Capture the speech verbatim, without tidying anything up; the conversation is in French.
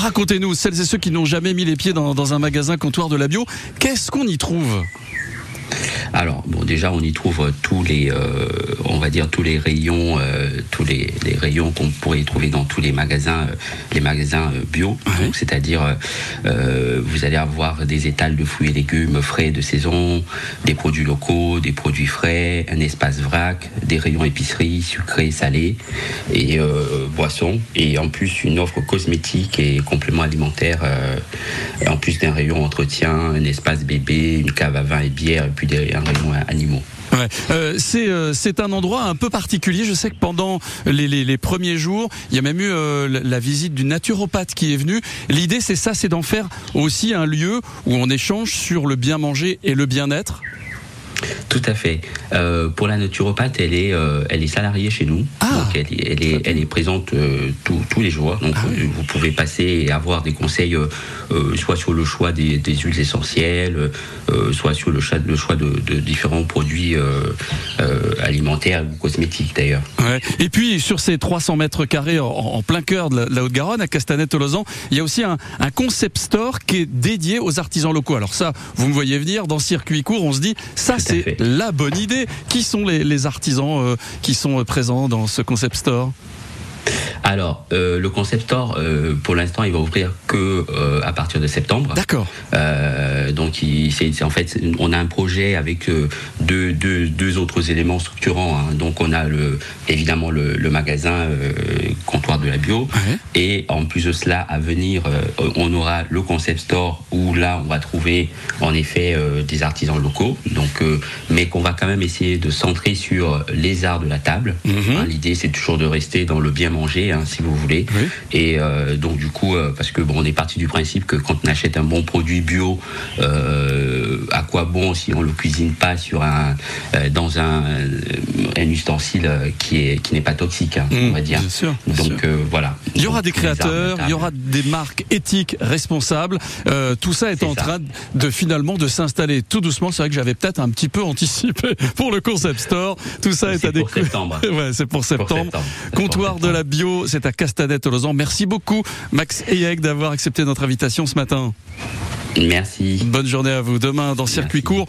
Alors racontez-nous, celles et ceux qui n'ont jamais mis les pieds dans, dans un magasin Comptoir de la Bio, qu'est-ce qu'on y trouve ? Alors bon, déjà on y trouve tous les, euh, on va dire tous les rayons, euh, tous les, les rayons qu'on pourrait trouver dans tous les magasins, euh, les magasins bio. Ouais. Donc, c'est-à-dire, euh, vous allez avoir des étals de fruits et légumes frais de saison, des produits locaux, des produits frais, un espace vrac, des rayons épicerie, sucré, salé et euh, boissons. Et en plus une offre cosmétique et compléments alimentaires. Euh, et en plus d'un rayon entretien, un espace bébé, une cave à vin et bière et puis des un rayon animaux. Ouais. Euh, c'est, euh, c'est un endroit un peu particulier. Je sais que pendant les, les, les premiers jours, il y a même eu euh, la, la visite d'une naturopathe qui est venue. L'idée, c'est ça, c'est d'en faire aussi un lieu où on échange sur le bien manger et le bien-être. Tout à fait. Euh, pour la naturopathe, elle est, euh, elle est salariée chez nous. Ah, donc elle, elle, est, elle est présente euh, tout, tous les jours. Donc ah, oui. Vous pouvez passer et avoir des conseils, euh, euh, soit sur le choix des, des huiles essentielles, euh, soit sur le choix, le choix de, de différents produits euh, euh, alimentaires ou cosmétiques d'ailleurs. Ouais. Et puis sur ces trois cents mètres carrés en, en plein cœur de la, de la Haute-Garonne, à Castanet-Tolosan, il y a aussi un, un concept store qui est dédié aux artisans locaux. Alors ça, vous me voyez venir, dans Circuit Court, on se dit, ça c'est C'est la bonne idée. Qui sont les, les artisans euh, qui sont présents dans ce concept store ? Alors, euh, le concept store, euh, pour l'instant, il va ouvrir que euh, à partir de septembre. D'accord. Euh, donc, il, c'est, c'est, en fait, on a un projet avec euh, deux, deux, deux autres éléments structurants. Hein. Donc, on a le, évidemment le, le magasin euh, Comptoir de la Bio. Ouais. Et en plus de cela, à venir, euh, on aura le concept store où là, on va trouver en effet euh, des artisans locaux. Donc, euh, mais qu'on va quand même essayer de centrer sur les arts de la table. Mmh. Hein, l'idée, c'est toujours de rester dans le bien manger, hein, si vous voulez. Oui. Et euh, donc du coup, euh, parce que bon, on est parti du principe que quand on achète un bon produit bio, euh, à quoi bon si on le cuisine pas sur un euh, dans un, un ustensile qui est qui n'est pas toxique, hein, mmh, on va dire. Bien sûr, bien donc euh, voilà. Il y aura donc, des créateurs, il y aura des marques éthiques, responsables. Euh, tout ça est c'est en ça. train de finalement de s'installer tout doucement. C'est vrai que j'avais peut-être un petit peu anticipé pour le concept store. Tout ça c'est est à des septembre. ouais, c'est pour septembre. Pour septembre. Comptoir de la Bio, c'est à Castanet-Tolosan. Merci beaucoup, Max Eyeghe, d'avoir accepté notre invitation ce matin. Merci. Bonne journée à vous. Demain, dans Circuit Court.